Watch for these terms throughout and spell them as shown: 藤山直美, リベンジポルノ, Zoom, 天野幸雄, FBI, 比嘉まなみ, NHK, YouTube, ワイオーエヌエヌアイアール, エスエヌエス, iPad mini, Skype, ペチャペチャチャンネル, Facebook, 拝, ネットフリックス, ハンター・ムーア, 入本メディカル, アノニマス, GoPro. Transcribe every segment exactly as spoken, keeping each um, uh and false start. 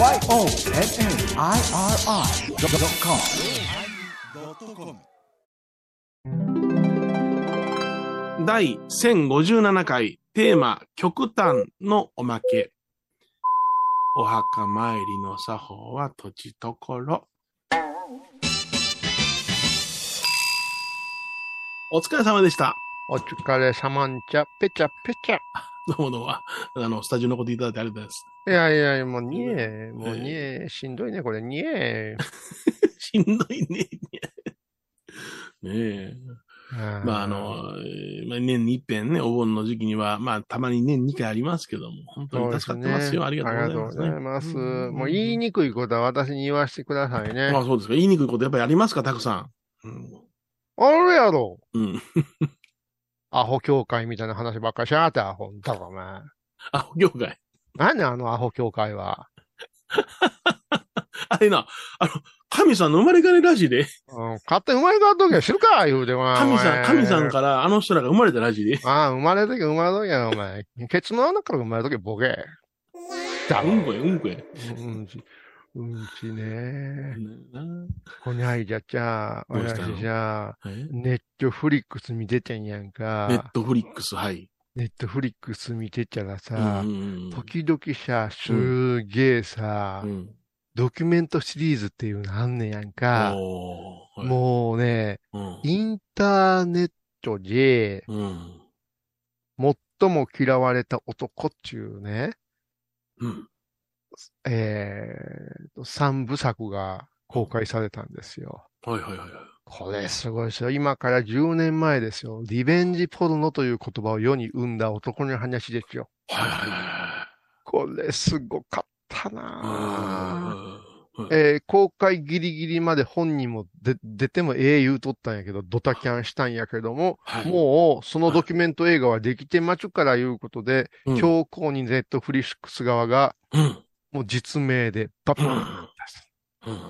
ワイオーエヌエヌアイアールアイドットコム 第せんごじゅうななかいテーマ極端のおまけ。お墓参りの作法は土地ところ。お疲れ様でした。お疲れ様んちゃ、ぺちゃぺちゃ。どうもどうも、あの、スタジオのこといただいてありがとうございます。いやいや、もうにえ、もうにえ、しんどいね、これ、にえ。しんどいね、にえ。ねえ。あまあ、あの、まあ、年に一遍ね、お盆の時期には、まあ、たまに年にかいありますけども、本当に助かってますよ。すね、ありがとうございます、ね。ありがとうございます。うん、もう言いにくいことは私に言わせてくださいね。あ、そうですか。言いにくいことやっぱりありますか、たくさん。うんあるやろ。うん。アホ協会みたいな話ばっかりしやがって、アホんだろ、お前。アホ協会なんであのアホ協会は。あれな、あの、神さんの生まれ変わりらしいで。うん、勝手に生まれ変わった時は知るか、言うて、お前。神さん、神さんからあの人らが生まれたらしいで。ああ、生まれた時、生まれた時や、お前。ケツの穴から生まれた時、ボケ。だうんこや、うんこや。うんうんちね。こにゃいじゃちゃ、私じゃ、ネットフリックス見ててんやんか。ネットフリックス、はい。ネットフリックス見てたらさ、うん、時々さ、すーげーさ、うん、ドキュメントシリーズっていうのあんねやんか。はい、もうね、うん、インターネットで、うん、最も嫌われた男っちゅうね。うんえー、とさんぶさくが公開されたんですよ。はいはいはい。これすごいですよ。今からじゅうねんまえですよ。リベンジポルノという言葉を世に生んだ男の話ですよ。はいはいはい。これすごかったなぁ、はいえー。公開ギリギリまで本人もで出てもええ言うとったんやけど、ドタキャンしたんやけども、はい、もうそのドキュメント映画はできてまちゅからいうことで、はい、強行にネットフリックス側が、うんもう実名でバッバッ、うんうん、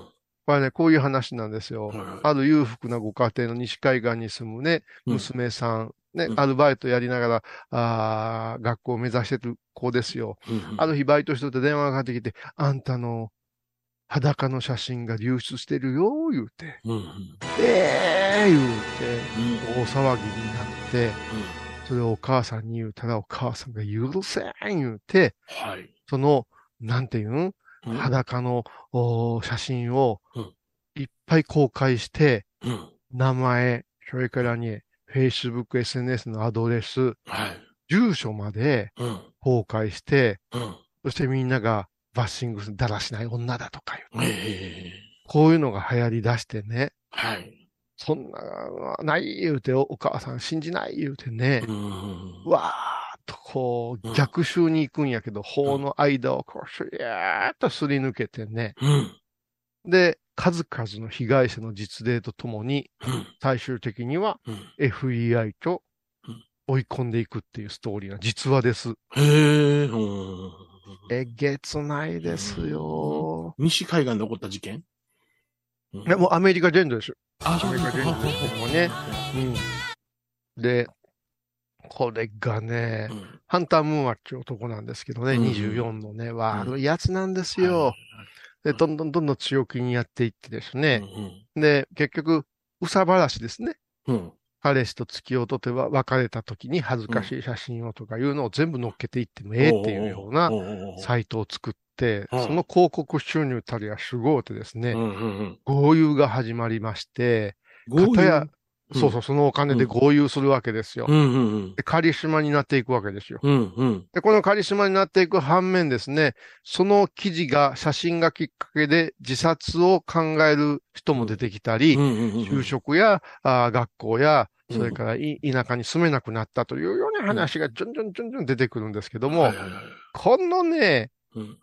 これねこういう話なんですよ、はいはい、ある裕福なご家庭の西海岸に住むね娘さん、うん、ねアルバイトやりながらあ学校を目指してる子ですよ、うんうん、ある日バイトしてて電話がかかってきてあんたの裸の写真が流出してるよ言うて、うんうん、えー言うて、うん、大騒ぎになって、うん、それをお母さんに言うたらお母さんが許せん言うて、はい、そのなんていうん、うん、裸の写真をいっぱい公開して、うん、名前、それからに Facebook、エスエヌエス のアドレス、はい、住所まで公開して、うん、そしてみんながバッシングだらしない女だとかいう、えー、こういうのが流行り出してね、はい、そんなない言うてお母さん信じない言うてね、うん、うわーとこう逆襲に行くんやけど、うん、法の間をこうシューッとすり抜けてね、うん、で数々の被害者の実例とともに、うん、最終的には エフビーアイ と追い込んでいくっていうストーリーが実話です。へえ、うん、えげつないですよ、うん、西海岸で起こった事件、うん、もうアメリカ全土ですよ。アメリカ全土もね、うん、でこれがね、うん、ハンター・ムーアっていう男なんですけどね、うん、にじゅうよんのね、悪いやつなんですよ、うんはいはい。で、どんどんどんどん強気にやっていってですね。うん、で、結局、憂さ晴らしですね。うん、彼氏と付き合うとては別れた時に恥ずかしい写真をとかいうのを全部乗っけていってもええっていうようなサイトを作って、うん、その広告収入たりはすごうてですね、うんうんうん、豪遊が始まりまして、片や、そうそう、そのお金で豪遊するわけですよ、うんうんうんで。カリスマになっていくわけですよ、うんうんで。このカリスマになっていく反面ですね、その記事が、写真がきっかけで自殺を考える人も出てきたり、うんうんうん、就職やあ学校や、それからい田舎に住めなくなったというような話がじゅんじゅんじゅんじゅん出てくるんですけども、うんはいはいはい、このね、うん、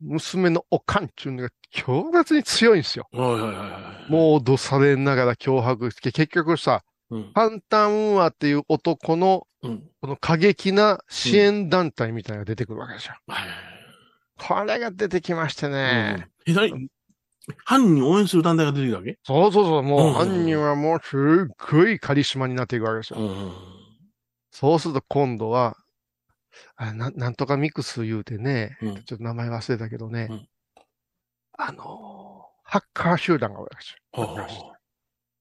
娘のおかんっていうのが、強烈に強いんですよ。はいはいはい、もう脅されながら脅迫して、結局さ、うん、ハンター・ムーアっていう男の、うん、この過激な支援団体みたいなのが出てくるわけですよ。うん、これが出てきましてね。うん、え、何？犯人を応援する団体が出てきたわけ？そうそうそう、もう、うん、犯人はもうすっごいカリスマになっていくわけですよ。うん、そうすると今度はあな、なんとかミックス言うてね、うん、ちょっと名前忘れたけどね、うんあのハッカー集団がおりました。はあは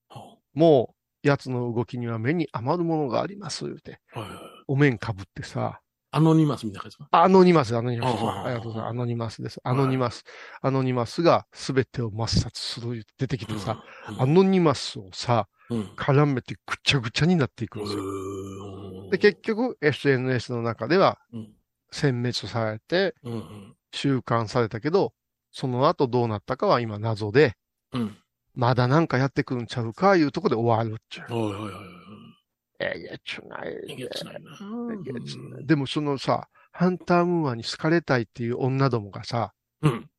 あはあ、もうやつの動きには目に余るものがありますって、はいはい、お面かぶってさ。アノニマスみたいな感じですか？アノニマス、アノニマス。ありがとうございます。アノニマスです。アノニマス。アノニマスが全てを抹殺する、出てきてさ、うんうん、アノニマスをさ、うん、絡めてぐちゃぐちゃになっていくんですよ。うん、で、結局、エスエヌエス の中では、殲滅されて、収監されたけど、その後どうなったかは今謎で、うん、まだなんかやってくるんちゃうか、いうとこで終わるっちゃう。はいはいはい。えげつない。えげつないな。えげつない。でもそのさ、ハンタームーアに好かれたいっていう女どもがさ、うん、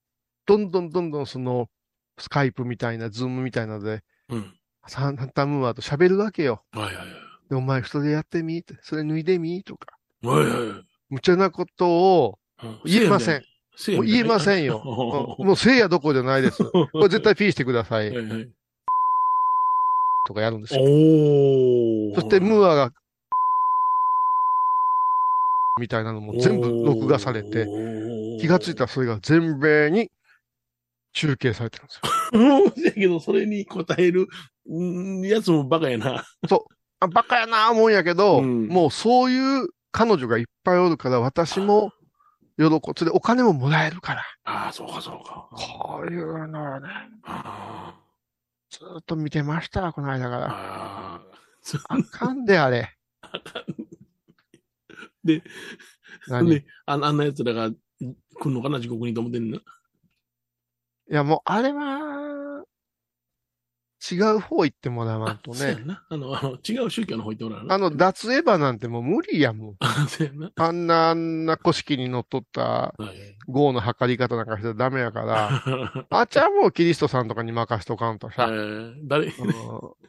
どんどんどんどんそのスカイプみたいな、ズームみたいなので、うん、ハンタームーアと喋るわけよ。はいはいはい。で、お前それやってみって、それ脱いでみとか。はいはいはい。無茶なことを言えません。うんもう言えませんよ。もうせいやどころじゃないです。これ絶対ピーしてください。はいはい、とかやるんですよ。おそしてムーアがみたいなのも全部録画されて、気がついたらそれが全米に中継されてるんですよ。だけどそれに答えるやつもバカやな。そうあバカやな思うんやけど、うん、もうそういう彼女がいっぱいおるから私も。喜んでお金ももらえるから。ああ、そうかそうか。こういうのをね、ずっと見てました、この間から。あ, あかんで、あれ。あかんで、何であの、あんな奴らが来んのかな、地獄にと思ってんの？いや、もう、あれは、違う方行ってもらわんとね。そうやなあのあの。違う宗教の方行ってもらわんと。あの、脱エヴァなんてもう無理やもん。そうやなあんな、あんな古式にのっとった、号の測り方なんかしたらダメやから、あちゃもうキリストさんとかに任しとかんとさ、えー、誰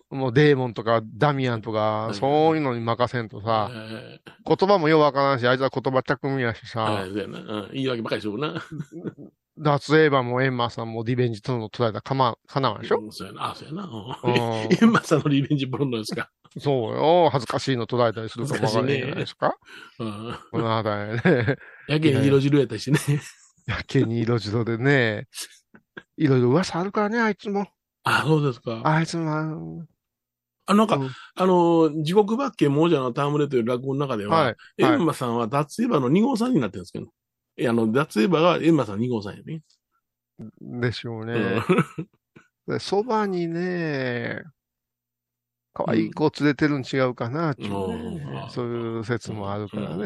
もうデーモンとかダミアンとか、そういうのに任せんとさ、えー、言葉もようわからんし、あいつは言葉巧みやしさ、そうやなうん、言い訳ばかりしような。脱エヴァもエンマさんもリベンジ取るの取られたらかま、かなわんでしょ？そうやな。あ、そうやな。エンマさんのリベンジ取るのですか？そうよ。恥ずかしいの取られたりするかもわからないじゃないですか？うん。この辺りね。やけに色白やったしね。やけに色白でね。いろいろ噂あるからね、あいつも。あ、そうですか。あいつも。あ、なんか、うん、あの、地獄バッケ亡者の戯れという落語の中では、はいはい、エンマさんは脱エヴァのに号さんになってるんですけど。いや、あの、脱エヴァがエンマさんに号さんやね。でしょうね。うん、そばにね、かわいい子連れてるん違うかな、うんね、そういう説もあるからね。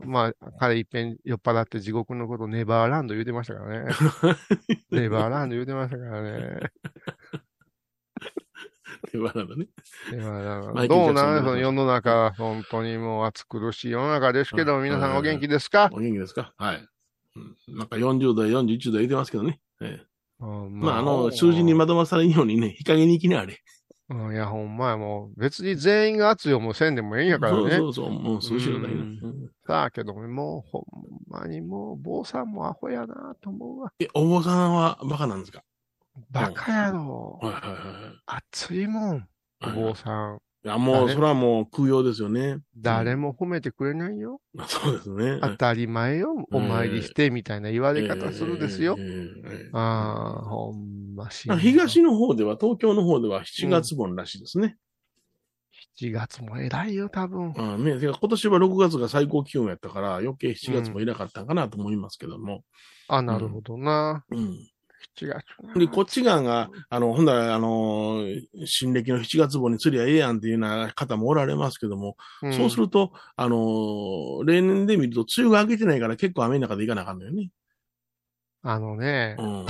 うん、まあ、彼いっぺん酔っ払って地獄のことネバーランド言うてましたからね。ネバーランド言うてましたからね。ネバーランドね。ネバーランド。どうなんですか、世の中。本当にもう暑苦しい世の中ですけど、皆さんお元気ですか？お元気ですか？はい。なんかよんじゅう代、よんじゅういち代言ってますけどね。ええ、あまあ、あの、数字に惑わされんようにね、日陰に行きなあれ。うん、いや、ほんまや、もう、別に全員が熱い思いせんでもええんやからね。そうそうそう、もう数字の代な。さあ、けどもう、ほんまにもう、坊さんもアホやなと思うわ。え、お坊さんはバカなんですか？バカやろ。はいはいはい。熱いもん、お坊さん。いや、もう、それはもう空用ですよね。誰も褒めてくれないよ。うん、そうですね。当たり前よ、お参りして、みたいな言われ方するですよ。ああ、ほんまし。東の方では、東京の方ではしちがつ盆らしいですね。うん、しちがつも偉いよ、多分。うん、ね。今年はろくがつが最高気温やったから、余計しちがつも偉かったかなと思いますけども。うん、あ、なるほどな。うん。うんで、こっち側が、あの、ほんだら、あのー、新暦のしちがつ盆に釣りゃええやんっていうような方もおられますけども、うん、そうすると、あのー、例年で見ると、梅雨が明けてないから結構雨の中で行かなあかんのよね。あのね、うん、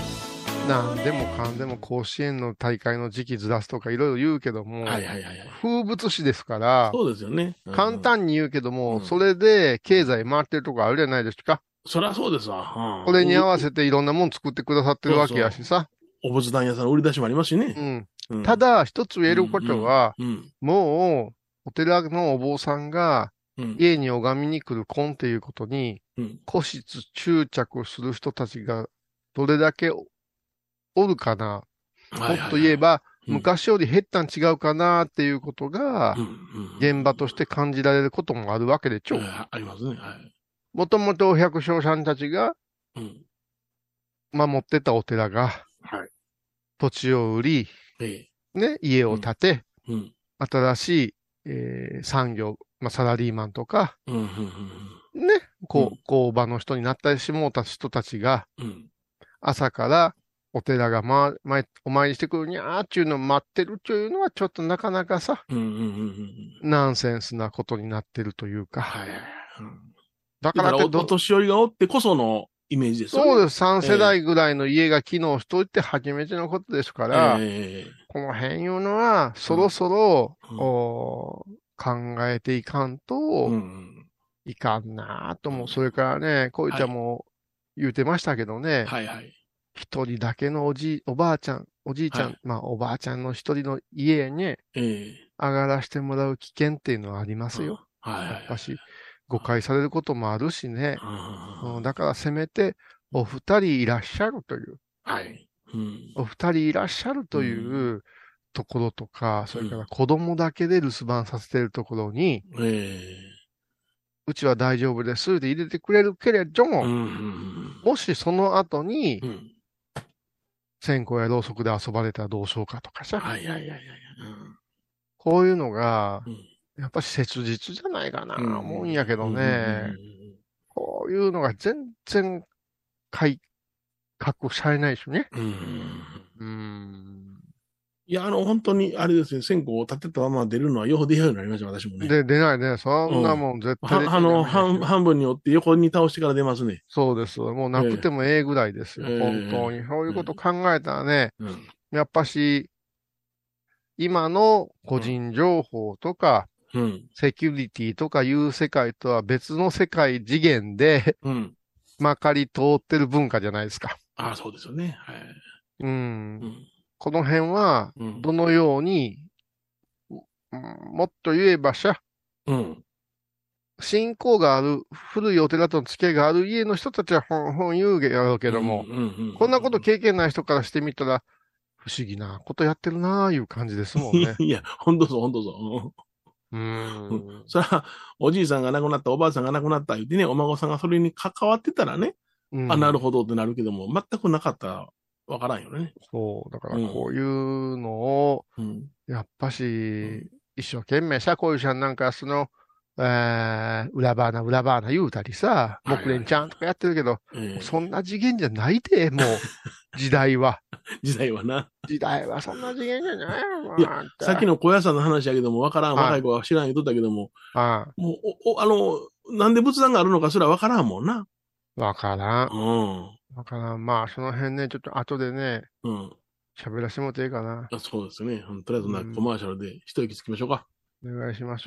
なんでもかんでも甲子園の大会の時期ずらすとかいろいろ言うけども、はいはいはいはい、風物詩ですから、そうですよね。うん、簡単に言うけども、うん、それで経済回ってるとこあるじゃないですか。そりゃそうですわ。うん、これに合わせていろんなもん作ってくださってるわけやしさ。そうそうお仏壇屋さんの売り出しもありますしね。うんうん、ただ、一つ言えることは、うんうん、もう、お寺のお坊さんが、家に拝みに来る婚っていうことに、固執執着する人たちが、どれだけおるかな。もっと言えば、昔より減ったん違うかなっていうことが、現場として感じられることもあるわけでちょ。ありますね。はいもともとお百姓さんたちが、守ってたお寺が、はい、土地を売り、えーね、家を建て、うんうん、新しい、えー、産業、まあ、サラリーマンとか、うんうんうん、ね、こう、工場の人になったりしもうた人たちが、うん、朝からお寺が、ま、ま、お参りしてくるにゃーっていうのを待ってるっていうのはちょっとなかなかさ、うんうんうん、ナンセンスなことになってるというか。はい、だからってど、お年寄りがおってこそのイメージですよね。そうです。さん世代ぐらいの家が機能しといて初めてのことですから、えー、この辺いうのはそろそろ、うん、お考えていかんと、うん、いかんなぁとも、それからね、こいちゃんも言うてましたけどね。はい、はい、はい。一人だけのおじい、おばあちゃん、おじいちゃん、はい、まあおばあちゃんの一人の家に上がらせてもらう危険っていうのはありますよ。うん、はい、はい。やっぱし、誤解されることもあるしね。うんうん、だからせめて、お二人いらっしゃるという。はい。うん、お二人いらっしゃるというところとか、うん、それから子供だけで留守番させてるところに、うんえーうちは大丈夫ですで入れてくれるけれども、うんうんうん、もしその後に、うん、線香やろうそくで遊ばれたらどうしようかとかさ、はいはいはいはい、うん、こういうのが、うん、やっぱり切実じゃないかなと思うんやけどね、うんうんうん、こういうのが全然改革されないですね、うんうんうん、いやあの本当にあれですね、線香を立てたまま出るのはよほど嫌になりました私もね。で出ないね、そんなもん絶対、うん、あの半半分に折って横に倒してから出ますね。そうです、もうなくてもええぐらいですよ、えー、本当にそういうこと考えたらね、えーうん、やっぱし今の個人情報とか、うん、セキュリティとかいう世界とは別の世界次元で、うん、まかり通ってる文化じゃないですか。ああそうですよね、はい、うん。うんこの辺は、どのように、うん、もっと言えばしゃ、うん、信仰がある、古いお寺との付き合いがある家の人たちは本、本言うやろうけども、うんうんうんうん、こんなこと経験ない人からしてみたら、不思議なことやってるなあいう感じですもんね。いや、ほんとそう、ほんとそう。うんうん、それは、おじいさんが亡くなった、おばあさんが亡くなった言ってね、お孫さんがそれに関わってたらね、うん、あ、なるほどってなるけども、全くなかった。わからんよね。そうだからこういうのを、うん、やっぱし、うん、一生懸命さこういうちゃんなんかその、えー、裏バーナ裏バーナ言うたりさ木蓮ちゃんとかやってるけど、はいはい、そんな次元じゃないでもう時代は時代はな時代はそんな次元じゃないよ。いやさっきの小屋さんの話やけどもわからん、はい、若い子は知らん言うとったけども、はい、もうおあのなんで仏壇があるのかすらわからんもんな。わからん。うんだからまあその辺ねちょっと後でね喋、うん、らせてもらっていいかな。あそうですね。とりあえずな、うん、コマーシャルで一息つきましょうか。お願いします。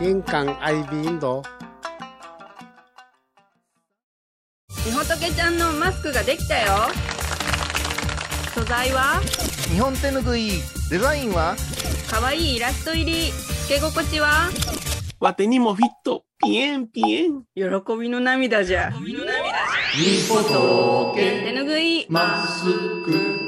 玄関アイビーインドみほとけちゃんのマスクができたよ。素材は日本手ぬぐい、デザインはかわいいイラスト入り、つけ心地はわてにもフィット、ピエンピエン、喜びの涙じゃ。みほとけ手ぬぐいマスク。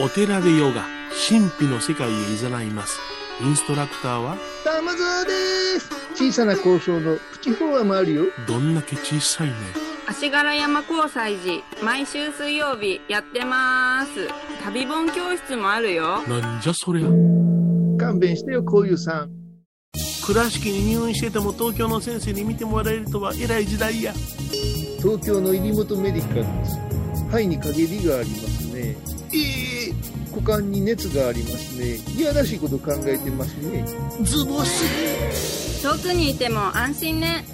お寺でヨガ、神秘の世界へ誘います。インストラクターは玉沢です。小さな交渉のプチフォアもあるよ。どんだけ小さいね。足柄山交際時毎週水曜日やってます。旅本教室もあるよ。なんじゃそりゃ。勘弁してよこういうさん。倉敷に入院してても東京の先生に見てもらえるとは偉い時代や。東京の入本メディカルです。肺に陰りがありますね。えー、股間に熱がありますね。いやらしいこと考えてますね。ズボス。遠くにいても安心ね。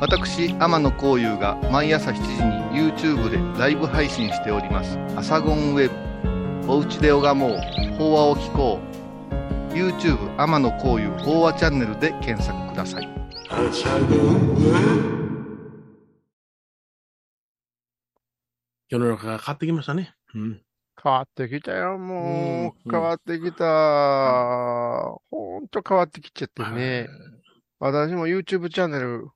私天野幸雄が毎朝しちじに YouTube でライブ配信しておりますアサゴンウェブ、おうちで拝もう法話を聞こう、 YouTube 天野幸雄法話チャンネルで検索ください。世の中が変わってきましたね。うん、変わってきたよ、もう。うん、変わってきた。ほんと変わってきちゃってね。私も YouTube チャンネル、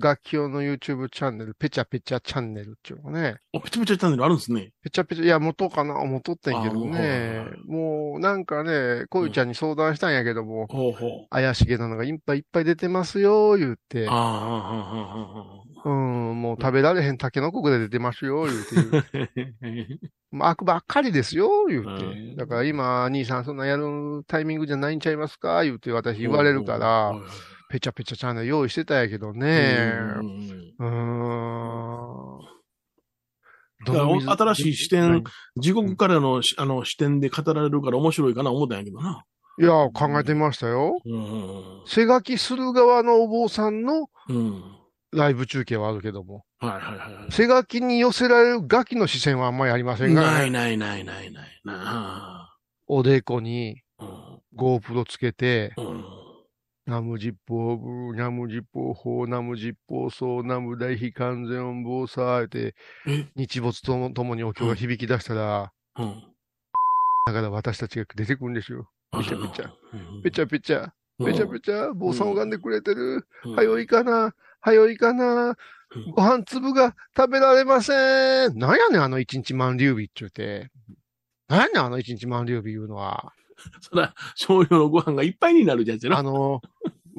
楽器用の YouTube チャンネル、ペチャペチャチャンネルっていうのがね。あ、ペチャペチャチャンネルあるんですね。ペチャペチャ、いや、元かな、元ってんけどね。もうなんかね、こゆちゃんに相談したんやけども、うん、ほうほう怪しげなのがいっぱいいっぱい出てますよ、言うて。ああ、うん、もう食べられへんタケノコで出てますよ、言うて。悪ばっかりですよ、言うて。はい、だから今、兄さんそんなやるタイミングじゃないんちゃいますか、言うて私言われるから。ペチャペチャチャンネル用意してたんやけどね。うーん。だから新しい視点、地獄からの、うん、あの視点で語られるから面白いかな思ったんやけどな。いや、考えてみましたよ。うん、背書きする側のお坊さんのライブ中継はあるけども。はいはいはい。背書きに寄せられるガキの視線はあんまりありませんが、ね。ないないないないないな。おでこに GoPro つけて、うん、ナムジッポーブー、ナムジッポーホー、ナムジッポーソー、ナム大悲観世音坊さーって、日没とともにお経が響き出したら、うんうん、だから私たちが出てくるんですよ。ペチャペチャ、ペチャペチャ、ペチャペチャ、坊さん拝んでくれてる、うん、はよいかな、はよいかな、うん、ご飯粒が食べられません。なんやねん、あの一日満流日って言うて。なんやねん、あの一日満流日言うのは。そら、少量のご飯がいっぱいになるじゃんってな。あの、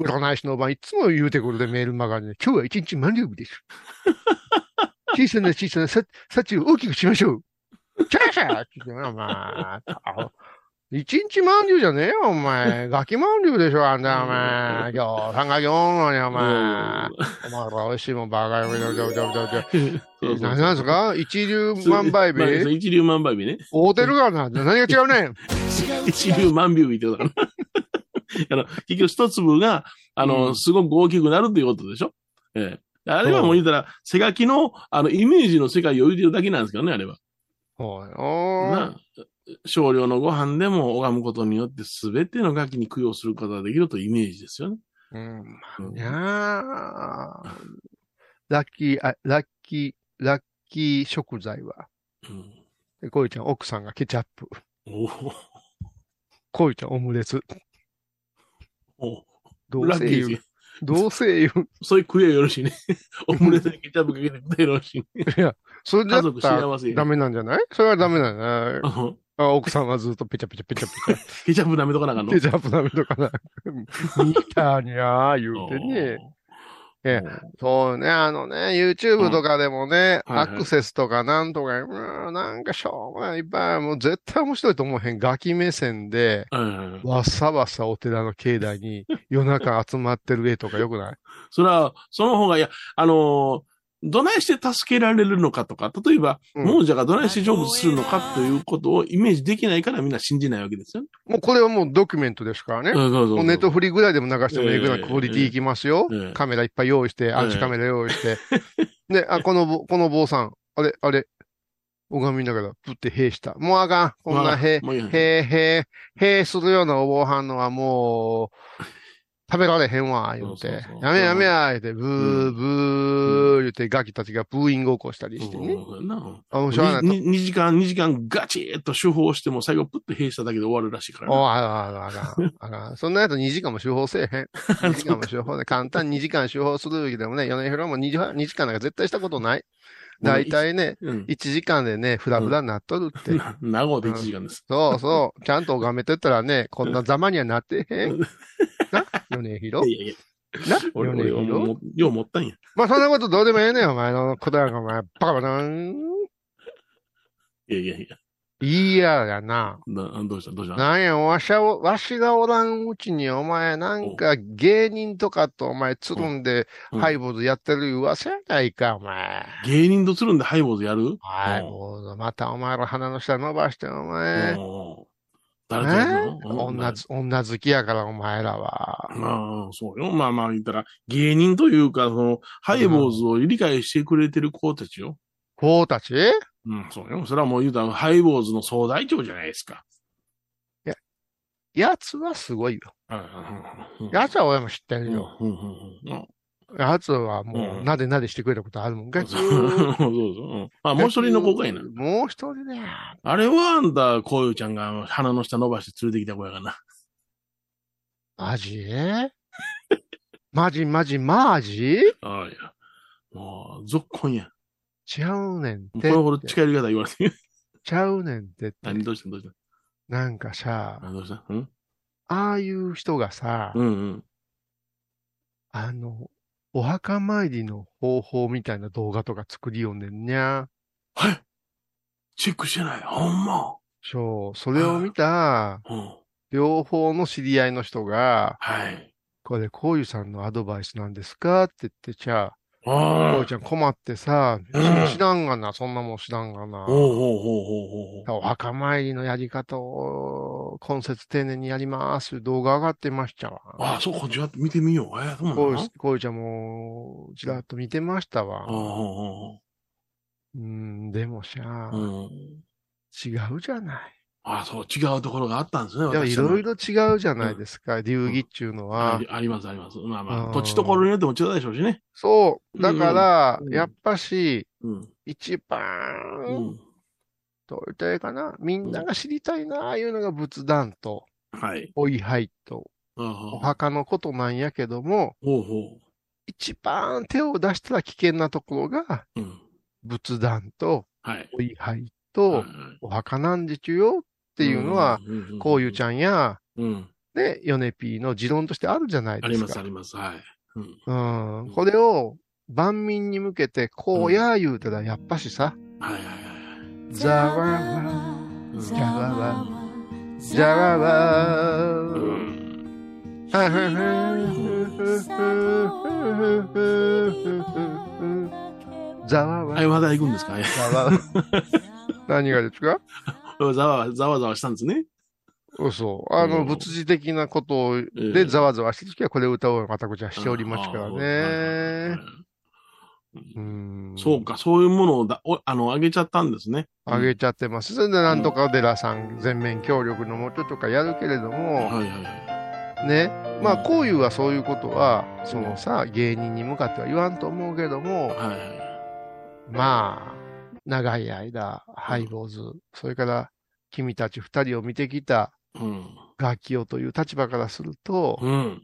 占い師の晩いつも言うてくるで、メールマガジンで、今日は一日満流日です。小さな小さなさ、さちを大きくしましょう。チャラチャラって言ってな、お前。一日満流じゃねえよ、お前。ガキ満流でしょ、あんた、お前。今日、三月四日に、お前。お前ら、美味しいもん、バカよ、ちょちょちょちょちょ。何なんですか一流万倍日。一流万倍日ね。合うてるがな。何が違うねん。一流万粒日ってことだから。結局、一粒が、あの、すごく大きくなるっていうことでしょ。ええ。あれはもう言ったら、背書きの、あの、イメージの世界を言うてるだけなんですけどね、あれは。おいおー。少量のご飯でも拝むことによって全てのガキに供養することができるというイメージですよね。うん。うん、いやラッキー、ラッキー、ラッキー食材は。うん。こゆちゃん、奥さんがケチャップ。おお。こゆちゃん、オムレツ。おどうせ言う。どうせ言う。それ食えよろしいね。オムレツにケチャップかけて食えよろしいね。いや、それだったらダメなんじゃない？それはダメなんじゃない？奥さんはずっとペチャペチャペチャペチャ。ケチャップ舐めとかなあかんの？ケチャップ舐めとかなあかん。見たにゃー言うてね。え、そうね、あのね、YouTube とかでもね、アクセスとかなんとか、なんかしょうがない、いっぱい、もう絶対面白いと思うへん。ガキ目線で、わさわさお寺の境内に夜中集まってる絵とかよくない？それは、その方が、いや、あのー、どないして助けられるのかとか、例えば、うん、亡者がどないして成仏するのかということをイメージできないからみんな信じないわけですよね。もうこれはもうドキュメントですからね。ネットフリぐらいでも流してもいいぐらいのクオリティいきますよ。えー、カメラいっぱい用意して、えー、アンチカメラ用意して。えー、で、あ、この、この坊さん、あれ、あれ、拝みながら、ぷってへいした。もうあかん。こんなへ、へ、へ、へするようなお坊はんのはもう、食べられへんわ、言うて。やめやめや、言うて、ブー、ブー、言うて、ガキたちがブーイングを起こしたりしてね。あ、面白いな。にじかん、にじかんガチッと手法しても最後プッと閉しただけで終わるらしいからね。お、あらあらあらあら。そんなやつにじかんも手法せえへん。にじかんも手法で、簡単ににじかん手法する時でもね、よねんほどもにじかんなんか絶対したことない。大体ね、いちじかんでね、フラフラになっとるって。名護でいちじかんです。そうそう。ちゃんと拝めてったらね、こんなざまにはなってへん。な、米広。いやいや。な、俺もよう、よう持ったんや。まあ、そんなことどうでもええねん、お前の答えが、お前、バカバカん。いやいやいや。いいややな。な、どうしたどうしたなんや、わしゃ、わしがおらんうちに、お前、なんか、芸人とかと、お前、つるんで、ハイボーズやってる噂やないか、お前。芸人とつるんでハイボーズやる？ハイボーズ、またお前の鼻の下伸ばして、お前。ね、女、女好きやから、お前らは。ああ、そうよ。まあまあ言ったら、芸人というか、その、ハイボーズを理解してくれてる子たちよ。子たち？うん、そうよ。それはもう言うたら、ハイボーズの総代表じゃないですか。いや、やつはすごいよ。やつは俺も知ってるよ。やつはもう、なでなでしてくれたことあるもんか。そうそう。あ、もう一人の子がいない。もう一人だよ。あれはあんた、こういうちゃんが鼻の下伸ばして連れてきた子やがな。マジマジマジマジああ、いや。もう、ぞっこんや。ちゃうねんて。これほど近寄り方言われてる。ちゃうねんてって。何、どうしたどうしたなんかさ、あ、どうしたん？ああいう人がさ、うんうん、あの、お墓参りの方法みたいな動画とか作りよんねんにゃ。はい。チェックしてない。ほんま。そう。それを見た、両方の知り合いの人が、はい。これ、こういうさんのアドバイスなんですかって言ってちゃ、ああ。こうちゃん困ってさ、知らんがな、そんなもん知らんがな。お墓参りのやり方を、今節丁寧にやりますいう動画上がってましたわ。ああ、そこ、じゃあ見てみよう。えー、そうなの？こうちゃんも、ちらっと見てましたわ。うん、でもさ、うん、違うじゃない。ああ、そう、違うところがあったんですね。いろいろ違うじゃないですか、うん、流儀っていうのは、うんあ。あります、あります。まあまあ、うん、土地ところによっても違うでしょうしね。そう。だから、うん、やっぱし、うん、一番、うん、どういったらいいかな、みんなが知りたいな、ああいうのが仏壇と、はい、お位牌と、お墓のことなんやけども、ほうほう一番手を出したら危険なところが、うん、仏壇と、はい、お位牌と、うん、お墓なんでちゅよ。っていうのは、こういうちゃんや、うん、ね、ヨネピーの持論としてあるじゃないですか。あります、あります。はい。うん。これを、万民に向けて、こうや言うたら、やっぱしさ。はいはいはい。ざわわ、ざわわ、ざわわ。はははは。ざわわ。はい、まだ行くんですか？ざわわ。何がですか？ざわざわざわしたんですね。そう。あの、仏事的なことでざわざわしてるときは、これを歌おうまたこちゃしておりますからね。うん。そうか、そういうものをだおあの上げちゃったんですね。上げちゃってます。それで、なんとかお寺さん、全面協力のもととかやるけれども、はいはい、ね、まあ、こういうはそういうことは、そのさ、芸人に向かっては言わんと思うけども、はい、まあ、長い間、ハイボーズ、うん、それから君たち二人を見てきた、ガキオという立場からすると、うん、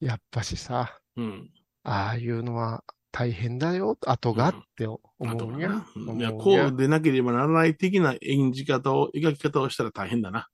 やっぱしさ、うん、ああいうのは大変だよ、後がって思うにゃ。うん、いや、こうでなければならない的な演じ方を、描き方をしたら大変だな。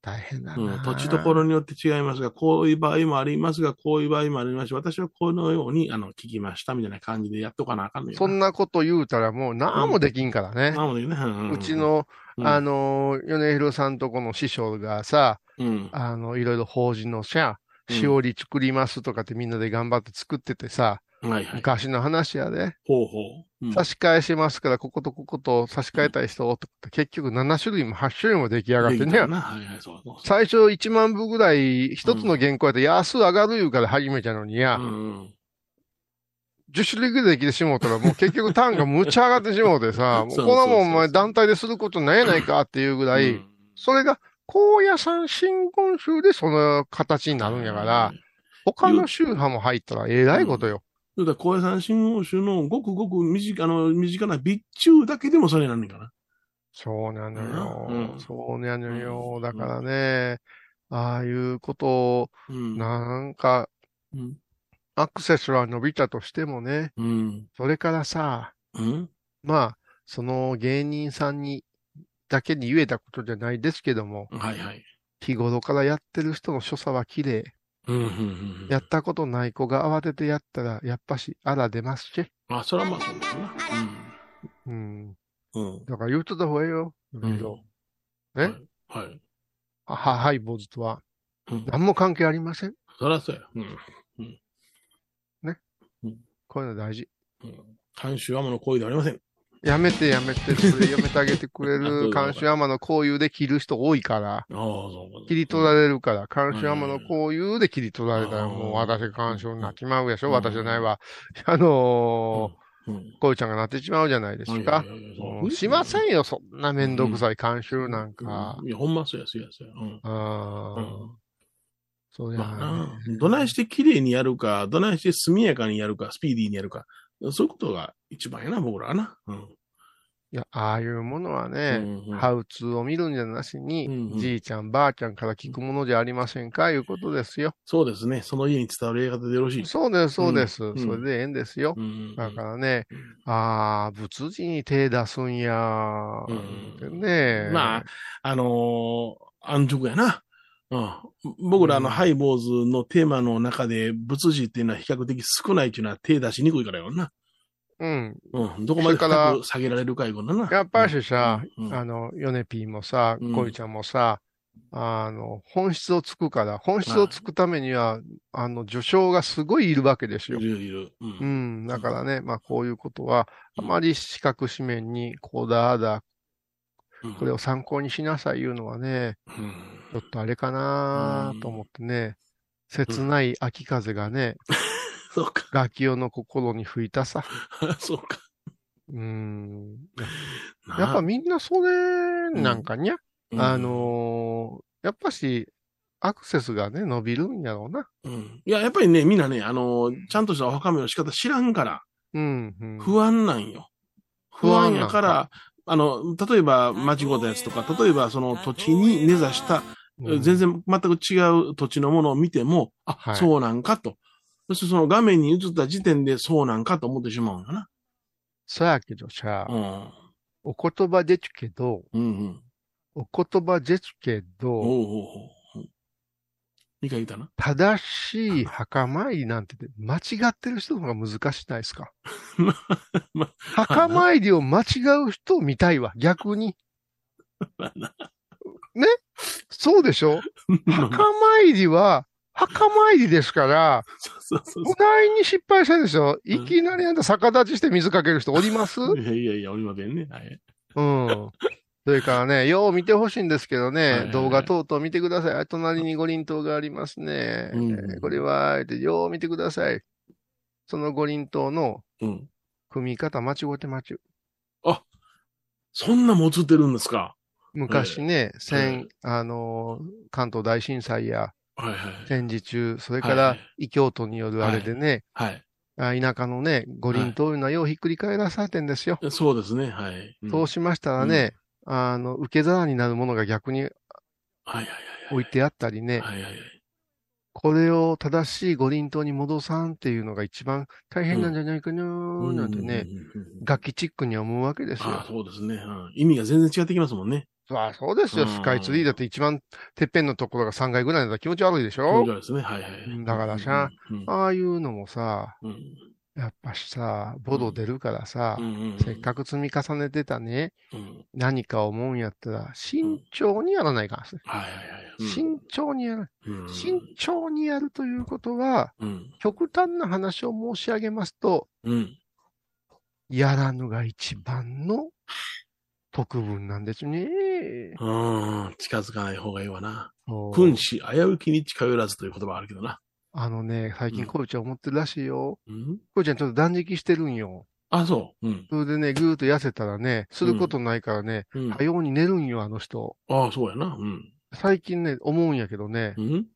大変だな、うん。土地ところによって違いますが、こういう場合もありますが、こういう場合もありますし、私はこのようにあの聞きましたみたいな感じでやっとかなあかんのよ。そんなこと言うたらもう何もできんからね。何もできんね。うちの、うん、あの、米広さんとこの師匠がさ、うん、あの、いろいろ法事のしゃ、しおり作りますとかってみんなで頑張って作っててさ、うんはいはい、昔の話やで。ほうほう、うん。差し替えしますから、こことここと差し替えたい人と、結局なな種類もはち種類も出来上がってね。はいはい、そうそう最初いちまん部ぐらい、一つの原稿やったら安上がるいうから始めたのにや、うん、じゅっ種類ぐらいできてしもうたら、もう結局単価むちゃ上がってしもうてさ、もうこのもんお前団体ですることないやないかっていうぐらい、うん、それが、高野山真言宗でその形になるんやから、他の宗派も入ったらえらいことよ。うんそうだ、高野山真言宗のごくごく身近な、身近な備中だけでもそれなんねんかな。そうなのよ。うん、そうなのよ、うん。だからね、うん、ああいうことを、うん、なんか、うん、アクセスは伸びたとしてもね、うん、それからさ、うん、まあ、その芸人さんにだけに言えたことじゃないですけども、はいはい、日頃からやってる人の所作は綺麗。やったことない子が慌ててやったら、やっぱし、あら出ますし。あ、それはまあそうですね。うん。うん。だから言うとった方がいいよ。うん。ねはい。は、はい、坊主とは、何も関係ありません。そりゃそうや。うん。ね。こういうの大事。監修天の行為ではありません。やめてやめて、それやめてあげてくれる。監修天の交友で切る人多いから。切り取られるから。監修天の交友で切り取られたら、もう私監修になっちまうでしょ、うん、私じゃないわ。あのー、声ちゃんがなってしまうじゃないですか。しませんよ、そんなめんどくさい監修なんか。うんうん、いや、ほんまそうや、そうや、そうや。うん、ああ、うん。そうや、ね。まあ、どないして綺麗にやるか、どないして速やかにやるか、スピーディーにやるか、そういうことが一番やな、僕らはな。うん。いや、ああいうものはね、うんうん、ハウツーを見るんじゃなしに、うんうん、じいちゃん、ばあちゃんから聞くものじゃありませんか、いうことですよ。そうですね。その家に伝わるやり方でよろしい。そうです、そうです。うん、それでええんですよ。うん、だからね、ああ、仏事に手出すんやー、うん、ねえ。まあ、あのー、安直やな。うん、僕らあの、うん、ハイボーズのテーマの中で、仏事っていうのは比較的少ないっていうのは手出しにくいからよな。うん。うん。どこまで深く下げられるかいうことな。やっぱりさ、うん、あの、ヨネピーもさ、コイちゃんもさ、うん、あの、本質をつくから、本質をつくためには、あの、序章がすごいいるわけですよ。いるいる。うん。うん、だからね、まあ、こういうことは、あまり四角紙面に、こうだ、あだ、これを参考にしなさいいうのはね、うん、ちょっとあれかなと思ってね、うん、切ない秋風がね、うんそうか。ガキオの心に吹いたさ。そうか。うん。やっぱみんなそれなんかにゃ、うん、あのー、やっぱし、アクセスがね、伸びるんやろうな。うん。いや、やっぱりね、みんなね、あのー、ちゃんとしたお墓めの仕方知らんから、うんうん、不安なんよ。不安やから、かあの、例えば、間違ったやつとか、例えば、その土地に根ざした、うん、全然全く違う土地のものを見ても、あ、はい、そうなんかと。そしてその画面に映った時点でそうなんかと思ってしまうのかな。そうやけどさ、うん、お言葉ですけど、うんうん、お言葉ですけど、おうおうおう理解いたな。正しい墓参りなんて間違ってる人の方が難しいないですか。まま、墓参りを間違う人を見たいわ、逆に。ね、そうでしょ。墓参りは、墓参りですから、お題に失敗したんですよ。いきなりあんた逆立ちして水かける人おります？いやいやいや、おりませんね。はい、うん。それからね、よう見てほしいんですけどね、はいはいはい、動画等々見てください。隣に五輪塔がありますね。うん、これは、よう見てください。その五輪塔の組み方間違って間違う。あ、そんなも映ってるんですか？昔ね、戦、あのー、関東大震災や、はいはい、戦時中、それから異教徒によるあれでね、はいはい、田舎のね、五輪塔いうのはようひっくり返らされてんですよ。そうですね、はい。うん、そうしましたらね、うん、あの、受け皿になるものが逆に置いてあったりね、はいはいはいはい、これを正しい五輪塔に戻さんっていうのが一番大変なんじゃないかなーなんてね、うん、楽器チックに思うわけですよ。あ、そうですね、うん。意味が全然違ってきますもんね。ああ、そうですよ。スカイツリーだって一番てっぺんのところがさんがいぐらいだったら気持ち悪いでしょ？そうですね。はいはい。だからさ、うんうん、ああいうのもさ、うん、やっぱしさ、ボロ出るからさ、うんうんうん、せっかく積み重ねてたね、うん、何か思うんやったら、慎重にやらないからですね。はいはいはい。慎重にやる、うん。慎重にやるということは、うん、極端な話を申し上げますと、うん、やらぬが一番の特分なんですね。うん、近づかない方がいいわな。君子危うきに近寄らずという言葉あるけどな。あのね、最近コイちゃん思ってるらしいよ。コイちゃんちょっと断食してるんよ。あ、そう。うん、それでね、ぐーっと痩せたらね、することないからね、うん、早うに寝るんよ、あの人。ああ、そうやな。うん。最近ね、思うんやけどね、うん、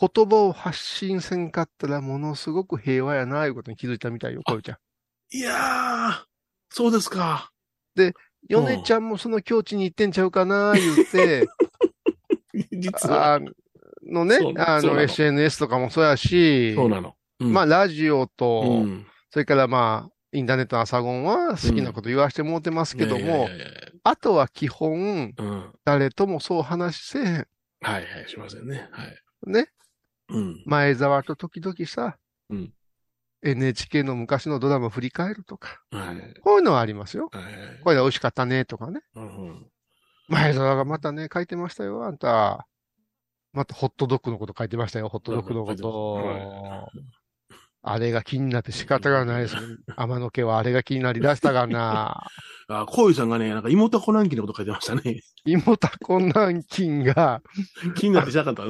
言葉を発信せんかったらものすごく平和やな、いうことに気づいたみたいよ、コイちゃん。いやー、そうですか。で、ヨネちゃんもその境地に行ってんちゃうかなー言って、実はあのね、あの エスエヌエス とかもそうやし、そうなの、うん、まあラジオと、うん、それからまあインターネットの朝ごんは好きなこと言わしてもうてますけども、うん、あとは基本、うん、誰ともそう話せへん。はいはい、しませんね。はい。ね、うん、前澤と時々さ、うん、エヌエイチケー の昔のドラマを振り返るとか、はい、こういうのはありますよ。はい、これで美味しかったねとかね。うん、前澤がまたね書いてましたよ。あんたまたホットドッグのこと書いてましたよ。ホットドッグのこと。あれが気になって仕方がないです。天の毛はあれが気になりだしたがな。あ、こういうさんがね、なんか妹コナンキンのこと書いてましたね。妹コナンキンが気になってしなかった。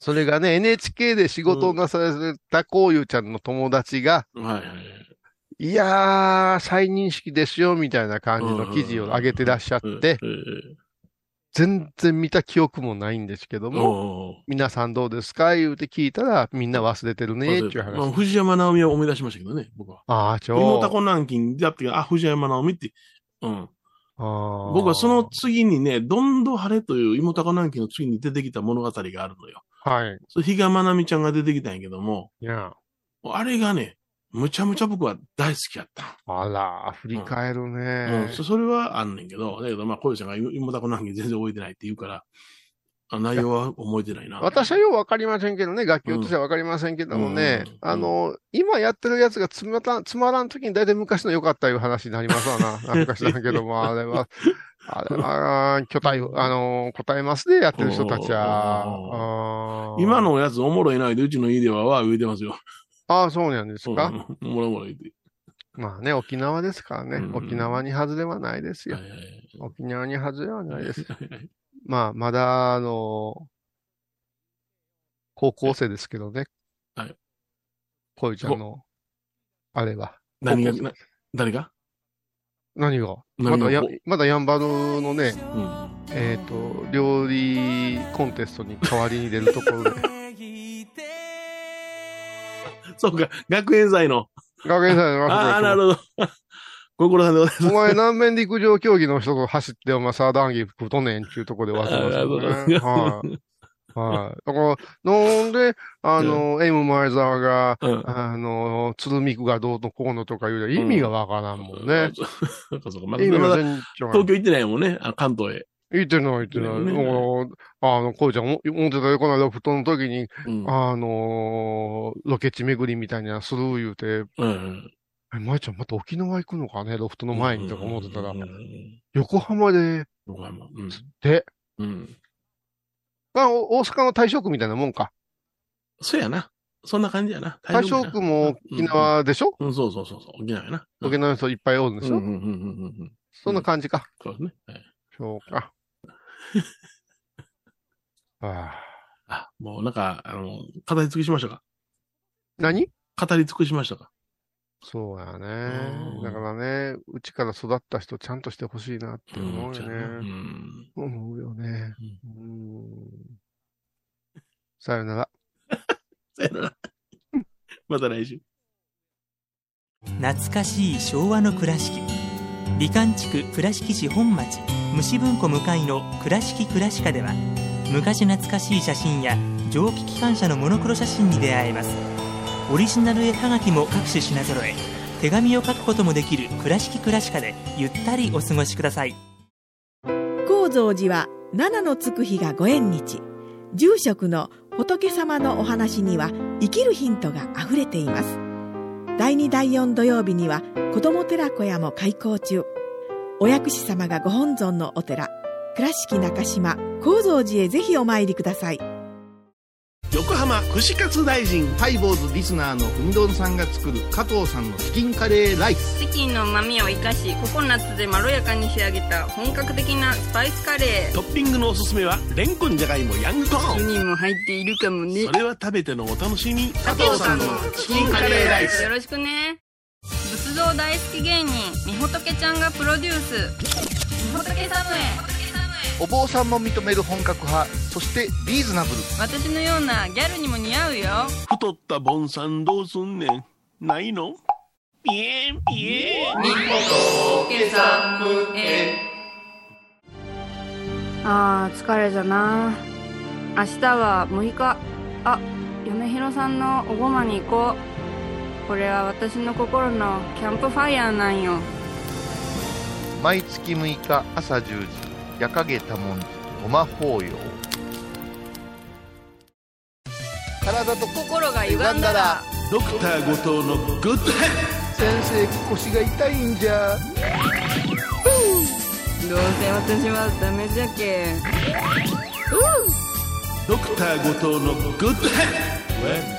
それがね、エヌエイチケー で仕事をなされたこうゆうちゃんの友達が、うんはいはいはい、いやー、再認識ですよ、みたいな感じの記事を上げてらっしゃって、全然見た記憶もないんですけども、皆さんどうですか言うて聞いたら、みんな忘れてるね、っていう話。まあ、藤山直美を思い出しましたけどね、僕は。ああ、ちょうど。妹子南京であって、あ、藤山直美って、うん。あ僕はその次にね、どんど晴れという妹子南京の次に出てきた物語があるのよ。はい。それ、比嘉まなみちゃんが出てきたんやけども、いや。あれがね、むちゃむちゃ僕は大好きやった。あら、振り返るね、うんうん。それはあんねんけど、だけどまあ、小遊さんが妹だこなんけ全然覚えてないって言うから、あ内容は覚えてないな。私はようわかりませんけどね、楽器としてはわかりませんけどもね、うんうん、あの、今やってるやつがつまらん、つまらんときに大体昔の良かったいう話になりますわな。なんか知らんけども、あれは、あれは、巨体、あの、答えますね、やってる人たちは。今のやつおもろいないで、うちの家ではは言うてますよ。ああ、そうなんですか。うん、もろもろ言って。まあね、沖縄ですからね、うん。沖縄に外れはないですよ。はいはいはい、沖縄に外れはないです。はいはい、まあ、まだ、あのー、高校生ですけどね。はい。こいちゃんの、あれは。何が、誰が何がまだや、まだヤンバルのね、うん、えっと、料理コンテストに代わりに出るところで。そうか、学園祭の。学園祭の。ああ、なるほど。ご苦労さんでございます。お前、南面陸上競技の人が走って、お前、サーダーンギー食うとねんっていうところで忘れました、ね。はい。はい。だから、なんで、あの、エム・マイザーが、うん、あの、鶴見区がどうのこうのとか言う意味がわからんもんね。うん、そうか、まだ、まだ東京行ってないもんね、あ関東へ。言ってない、言ってない。ねねね、あの、こうちゃん、思ってたよ、この間、布団の時に、うん、あのー、ロケ地巡りみたいなする言うて、うん、え、まいちゃんまた沖縄行くのかね、ロフトの前にとか思ってたら、うんうん、横浜で、横浜、うん、で、うん、まあ、大阪の大正区みたいなもんか。そうやな。そんな感じやな。大正区も沖縄でしょ、うんうんうん、そうそうそう、沖縄やな。うん、沖縄の人いっぱいおるんでしょ、うんうんうんうん、そんな感じか。うん、そうですね。はい、そうか。ああ、あ、もうなんか、あの、語り尽くしましたか？何？語り尽くしましたか？そうやね。だからね、うちから育った人ちゃんとしてほしいなって思うよね。うん、思うよね。うんうん、さよなら。さよなら。また来週。懐かしい昭和の倉敷。美観地区倉敷市本町。虫文庫向かいの倉敷倉歯科では、昔懐かしい写真や蒸気機関車のモノクロ写真に出会えます。オリジナル絵はがきも各種品揃え、手紙を書くこともできる倉敷倉歯科でゆったりお過ごしください。高蔵寺は七のつく日がご縁日。住職の仏様のお話には生きるヒントがあふれています。だいにだいよん土曜日には子ども寺小屋も開校中。お薬師様がご本尊のお寺、倉敷中島・高蔵寺へぜひお参りください。横浜串カツ大臣ハイボーズリスナーのうみどんさんが作る加藤さんのチキンカレーライス。チキンの旨味を生かし、ココナッツでまろやかに仕上げた本格的なスパイスカレー。トッピングのおすすめはレンコン、じゃがいも、ヤングコーン。にも入っているかもね。それは食べてのお楽しみ。加藤さんのチキンカレーライス、よろしくね。仏像大好き芸人みほとけちゃんがプロデュース、みほとけサムへ。お坊さんも認める本格派、そしてリーズナブル。私のようなギャルにも似合うよ。太ったボンさんどうすんねん、ないの？ピエンピエンみほとけさむへ。あー、疲れじゃな。明日はむいか、あ、嫁ひろさんのおごまに行こう。これは私の心のキャンプファイヤーなんよ。毎月むいか朝じゅうじ、矢影多文字ごま法要。体と心が歪んだらドクター後藤のグッドヘッド。先生、腰が痛いんじゃ。どうせ私はダメじゃけ。ドクター後藤のグッドヘッド。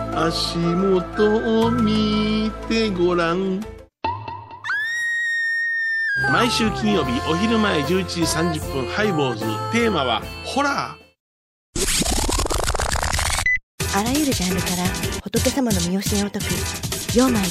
足元を見てごらん。毎週金曜日お昼前じゅういちじさんじゅっぷん、ハイボーズ、テーマはホラー。あらゆるジャンルから仏様の身教えを説くようまいり